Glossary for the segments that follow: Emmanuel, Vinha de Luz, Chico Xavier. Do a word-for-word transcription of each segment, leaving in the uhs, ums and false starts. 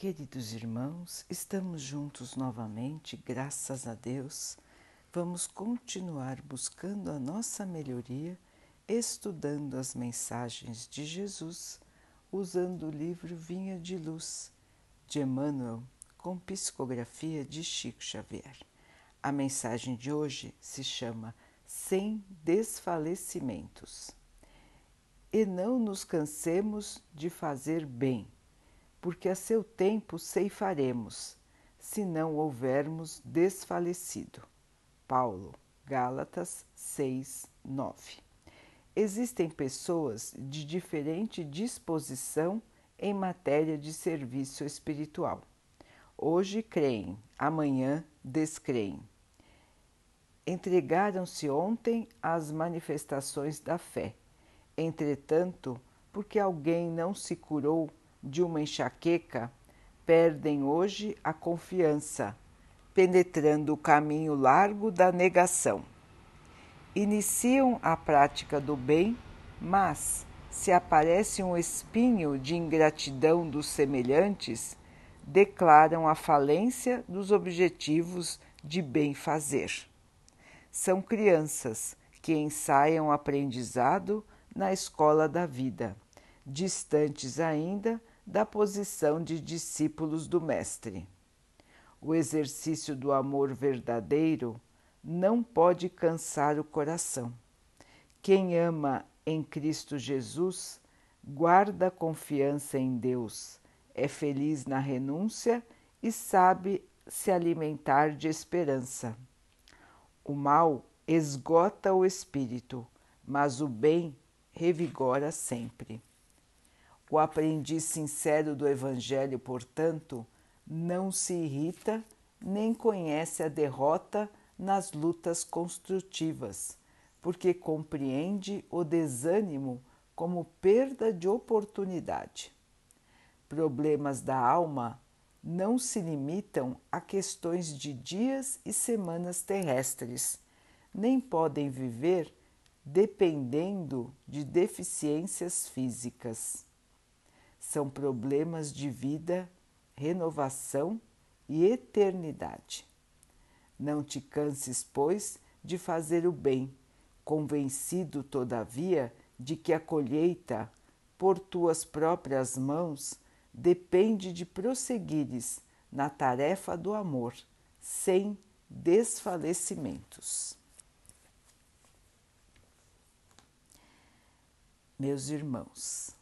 Queridos irmãos, estamos juntos novamente, graças a Deus. Vamos continuar buscando a nossa melhoria, estudando as mensagens de Jesus, usando o livro Vinha de Luz, de Emmanuel, com psicografia de Chico Xavier. A mensagem de hoje se chama Sem Desfalecimentos. E não nos cansemos de fazer bem, porque a seu tempo ceifaremos, se não houvermos desfalecido. Paulo, Gálatas seis, nove. Existem pessoas de diferente disposição em matéria de serviço espiritual. Hoje creem, amanhã descreem. Entregaram-se ontem às manifestações da fé. Entretanto, porque alguém não se curou de uma enxaqueca, perdem hoje a confiança, penetrando o caminho largo da negação. Iniciam a prática do bem, mas, se aparece um espinho de ingratidão dos semelhantes, declaram a falência dos objetivos de bem fazer. São crianças que ensaiam aprendizado na escola da vida, distantes ainda da posição de discípulos do Mestre. O exercício do amor verdadeiro não pode cansar o coração. Quem ama em Cristo Jesus guarda confiança em Deus, é feliz na renúncia e sabe se alimentar de esperança. O mal esgota o espírito, mas o bem revigora sempre. O aprendiz sincero do Evangelho, portanto, não se irrita nem conhece a derrota nas lutas construtivas, porque compreende o desânimo como perda de oportunidade. Problemas da alma não se limitam a questões de dias e semanas terrestres, nem podem viver dependendo de deficiências físicas. São problemas de vida, renovação e eternidade. Não te canses, pois, de fazer o bem, convencido, todavia, de que a colheita, por tuas próprias mãos, depende de prosseguires na tarefa do amor, sem desfalecimentos. Meus irmãos,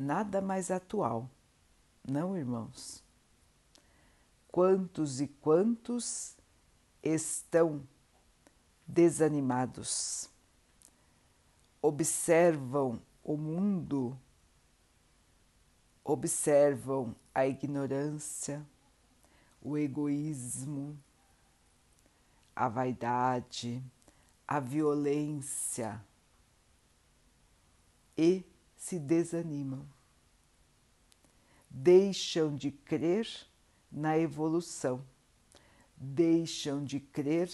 nada mais atual, não, irmãos? Quantos e quantos estão desanimados, observam o mundo, observam a ignorância, o egoísmo, a vaidade, a violência e se desanimam. Deixam de crer na evolução, deixam de crer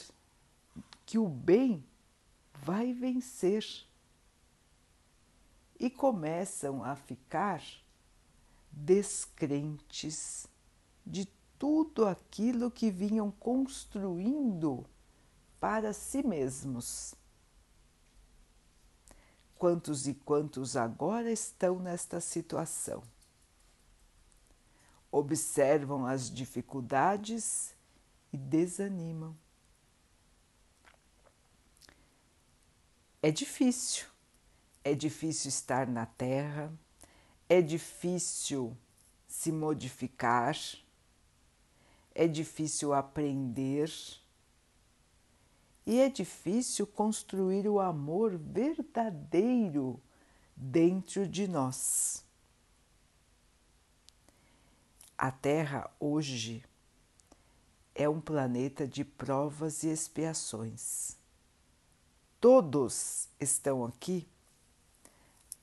que o bem vai vencer e começam a ficar descrentes de tudo aquilo que vinham construindo para si mesmos. Quantos e quantos agora estão nesta situação? Observam as dificuldades e desanimam. É difícil, é difícil estar na Terra, é difícil se modificar, é difícil aprender. E é difícil construir o amor verdadeiro dentro de nós. A Terra hoje é um planeta de provas e expiações. Todos estão aqui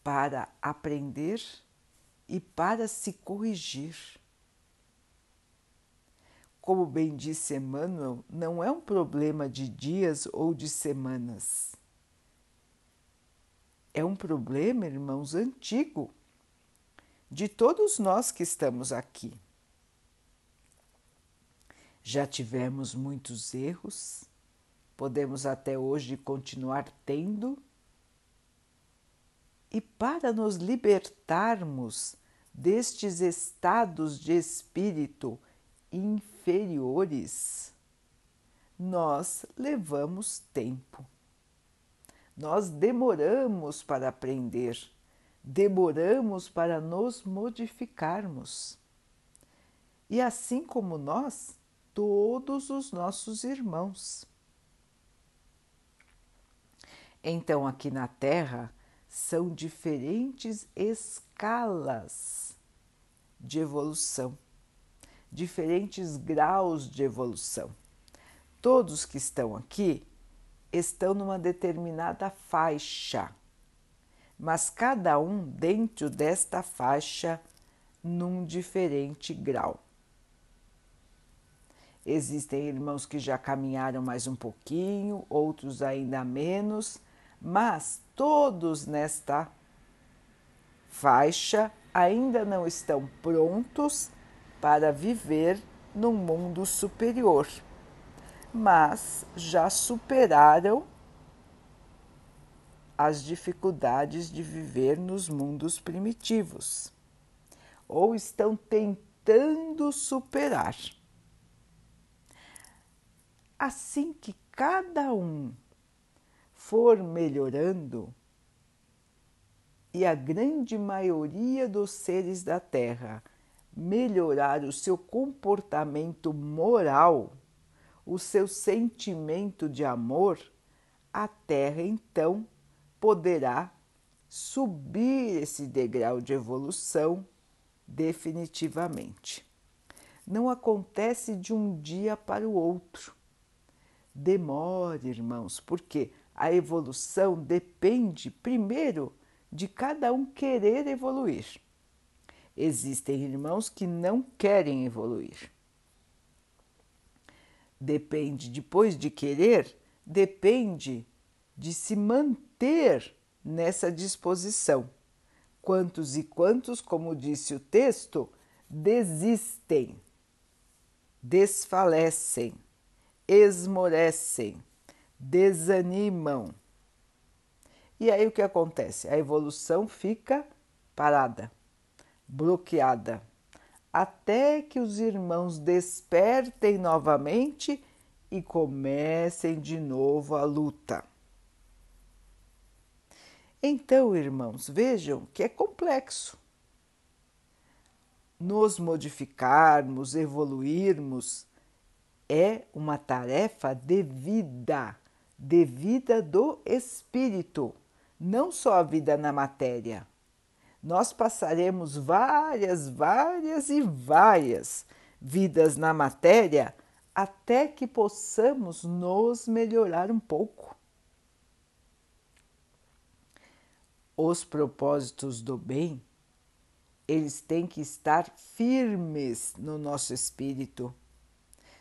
para aprender e para se corrigir. Como bem disse Emmanuel, não é um problema de dias ou de semanas. É um problema, irmãos, antigo, de todos nós que estamos aqui. Já tivemos muitos erros, podemos até hoje continuar tendo, e para nos libertarmos destes estados de espírito inferiores, nós levamos tempo. Nós demoramos para aprender, demoramos para nos modificarmos. E assim como nós, todos os nossos irmãos. Então, aqui na Terra, são diferentes escalas de evolução, diferentes graus de evolução. Todos que estão aqui estão numa determinada faixa, mas cada um dentro desta faixa num diferente grau. Existem irmãos que já caminharam mais um pouquinho, outros ainda menos, mas todos nesta faixa ainda não estão prontos para viver num mundo superior, mas já superaram as dificuldades de viver nos mundos primitivos, ou estão tentando superar. Assim que cada um for melhorando, e a grande maioria dos seres da Terra melhorar o seu comportamento moral, o seu sentimento de amor, a Terra então poderá subir esse degrau de evolução definitivamente. Não acontece de um dia para o outro. Demore, irmãos, porque a evolução depende, primeiro, de cada um querer evoluir. Existem irmãos que não querem evoluir. Depende, depois de querer, depende de se manter nessa disposição. Quantos e quantos, como disse o texto, desistem, desfalecem, esmorecem, desanimam. E aí o que acontece? A evolução fica parada, bloqueada, até que os irmãos despertem novamente e comecem de novo a luta. Então, irmãos, vejam que é complexo. Nos modificarmos, evoluirmos, é uma tarefa devida, devida do espírito, não só a vida na matéria. Nós passaremos várias, várias e várias vidas na matéria até que possamos nos melhorar um pouco. Os propósitos do bem, eles têm que estar firmes no nosso espírito.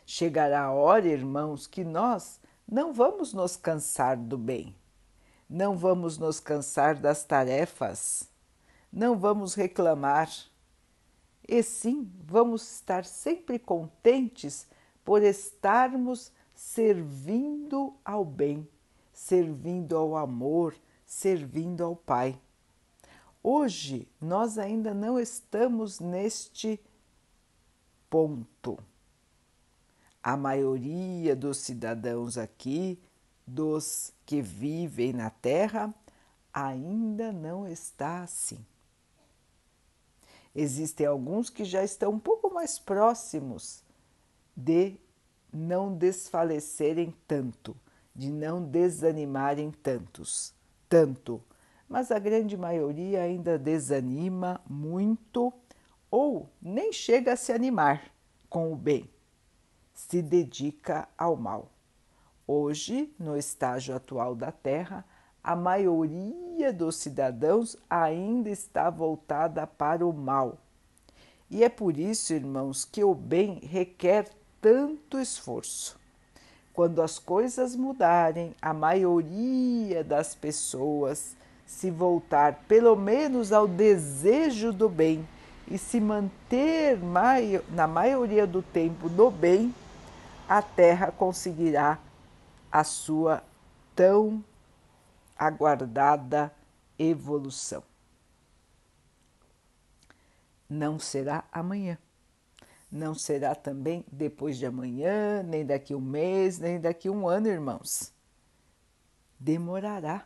Chegará a hora, irmãos, que nós não vamos nos cansar do bem, não vamos nos cansar das tarefas, não vamos reclamar, e sim vamos estar sempre contentes por estarmos servindo ao bem, servindo ao amor, servindo ao Pai. Hoje nós ainda não estamos neste ponto. A maioria dos cidadãos aqui, dos que vivem na Terra, ainda não está assim. Existem alguns que já estão um pouco mais próximos de não desfalecerem tanto, de não desanimarem tantos, tanto, mas a grande maioria ainda desanima muito ou nem chega a se animar com o bem. Se dedica ao mal. Hoje, no estágio atual da Terra, a maioria dos cidadãos ainda está voltada para o mal. E é por isso, irmãos, que o bem requer tanto esforço. Quando as coisas mudarem, a maioria das pessoas se voltar pelo menos ao desejo do bem e se manter na maioria do tempo no bem, a Terra conseguirá a sua tão aguardada evolução. Não será amanhã, não será também depois de amanhã, nem daqui um mês, nem daqui um ano, irmãos. Demorará,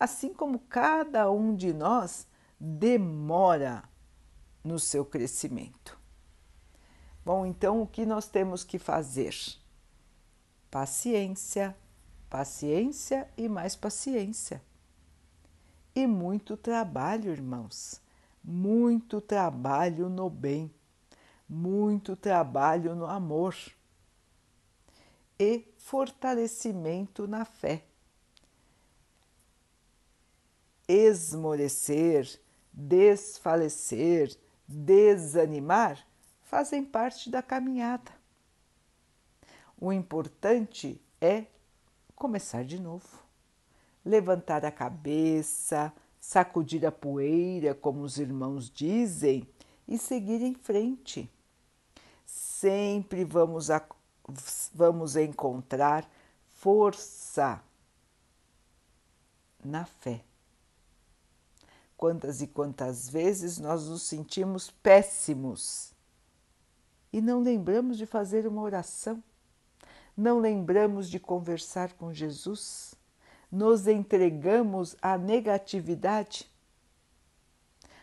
assim como cada um de nós demora no seu crescimento. Bom, então o que nós temos que fazer? Paciência, paciência e mais paciência. E muito trabalho, irmãos, muito trabalho no bem, muito trabalho no amor e fortalecimento na fé. Esmorecer, desfalecer, desanimar fazem parte da caminhada. O importante é começar de novo, levantar a cabeça, sacudir a poeira, como os irmãos dizem, e seguir em frente. Sempre vamos, a, vamos encontrar força na fé. Quantas e quantas vezes nós nos sentimos péssimos e não lembramos de fazer uma oração, não lembramos de conversar com Jesus, nos entregamos à negatividade.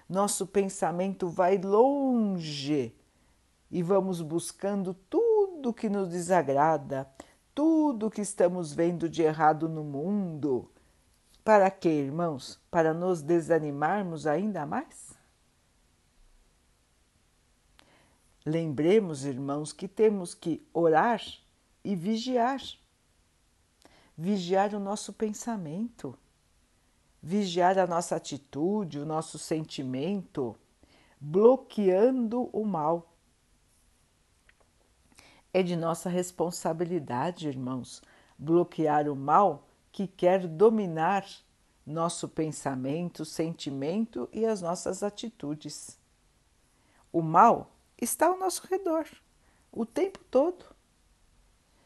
Nosso pensamento vai longe e vamos buscando tudo que nos desagrada, tudo que estamos vendo de errado no mundo. Para quê, irmãos? Para nos desanimarmos ainda mais? Lembremos, irmãos, que temos que orar e vigiar. Vigiar o nosso pensamento, vigiar a nossa atitude, o nosso sentimento, bloqueando o mal. É de nossa responsabilidade, irmãos, bloquear o mal que quer dominar nosso pensamento, sentimento e as nossas atitudes. O mal está ao nosso redor, o tempo todo,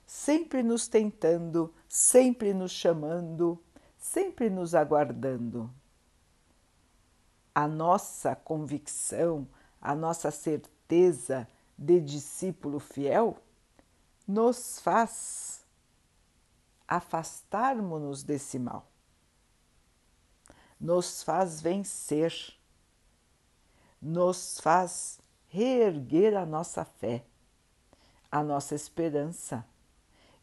sempre nos tentando, sempre nos chamando, sempre nos aguardando. A nossa convicção, a nossa certeza de discípulo fiel nos faz afastarmos-nos desse mal, nos faz vencer, nos faz reerguer a nossa fé, a nossa esperança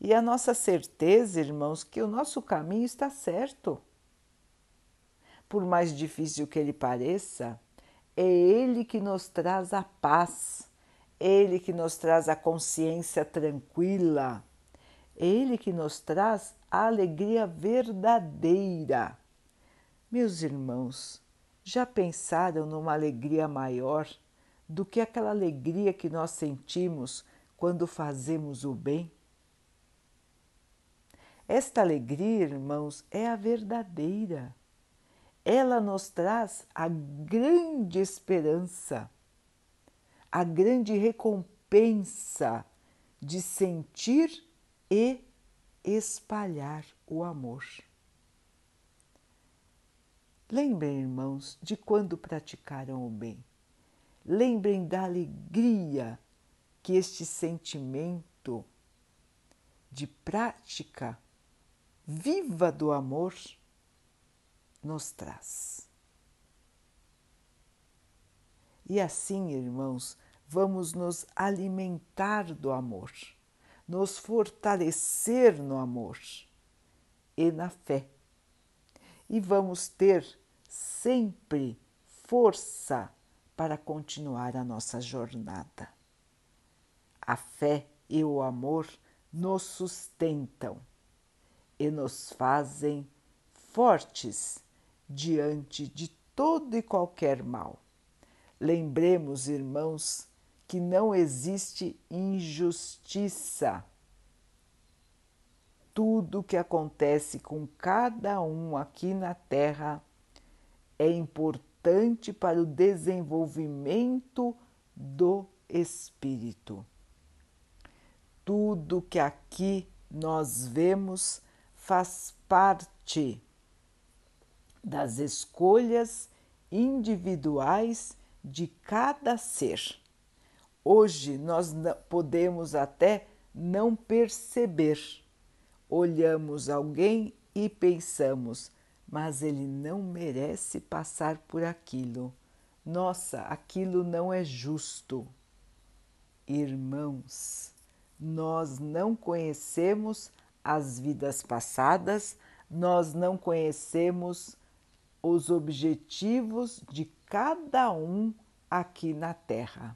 e a nossa certeza, irmãos, que o nosso caminho está certo. Por mais difícil que ele pareça, é ele que nos traz a paz, é ele que nos traz a consciência tranquila, é ele que nos traz a alegria verdadeira. Meus irmãos, já pensaram numa alegria maior do que aquela alegria que nós sentimos quando fazemos o bem? Esta alegria, irmãos, é a verdadeira. Ela nos traz a grande esperança, a grande recompensa de sentir e espalhar o amor. Lembrem, irmãos, de quando praticaram o bem. Lembrem da alegria que este sentimento de prática viva do amor nos traz. E assim, irmãos, vamos nos alimentar do amor, nos fortalecer no amor e na fé. E vamos ter sempre força para continuar a nossa jornada. A fé e o amor nos sustentam e nos fazem fortes diante de todo e qualquer mal. Lembremos, irmãos, que não existe injustiça. Tudo o que acontece com cada um aqui na Terra é importante importante para o desenvolvimento do espírito. Tudo que aqui nós vemos faz parte das escolhas individuais de cada ser. Hoje nós podemos até não perceber. Olhamos alguém e pensamos, mas ele não merece passar por aquilo. Nossa, aquilo não é justo. Irmãos, nós não conhecemos as vidas passadas, nós não conhecemos os objetivos de cada um aqui na Terra.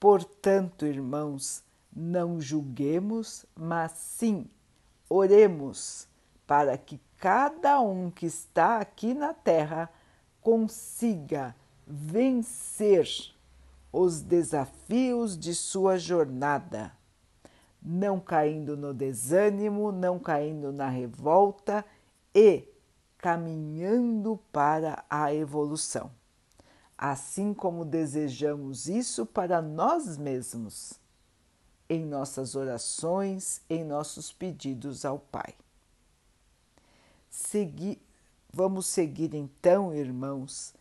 Portanto, irmãos, não julguemos, mas sim oremos para que cada um que está aqui na Terra consiga vencer os desafios de sua jornada, não caindo no desânimo, não caindo na revolta e caminhando para a evolução. Assim como desejamos isso para nós mesmos, em nossas orações, em nossos pedidos ao Pai. Segui... Vamos seguir então, irmãos,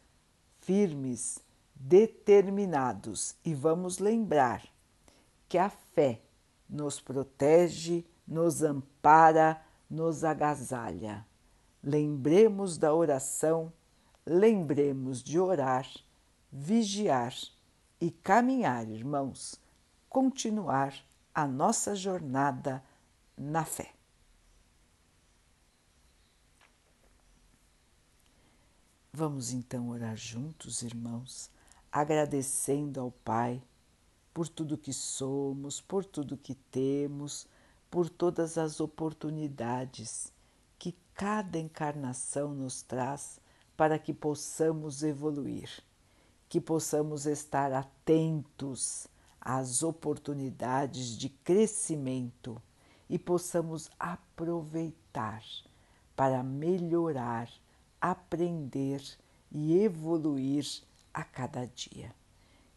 firmes, determinados, e vamos lembrar que a fé nos protege, nos ampara, nos agasalha. Lembremos da oração, lembremos de orar, vigiar e caminhar, irmãos, continuar a nossa jornada na fé. Vamos então orar juntos, irmãos, agradecendo ao Pai por tudo que somos, por tudo que temos, por todas as oportunidades que cada encarnação nos traz para que possamos evoluir, que possamos estar atentos às oportunidades de crescimento e possamos aproveitar para melhorar, aprender e evoluir a cada dia.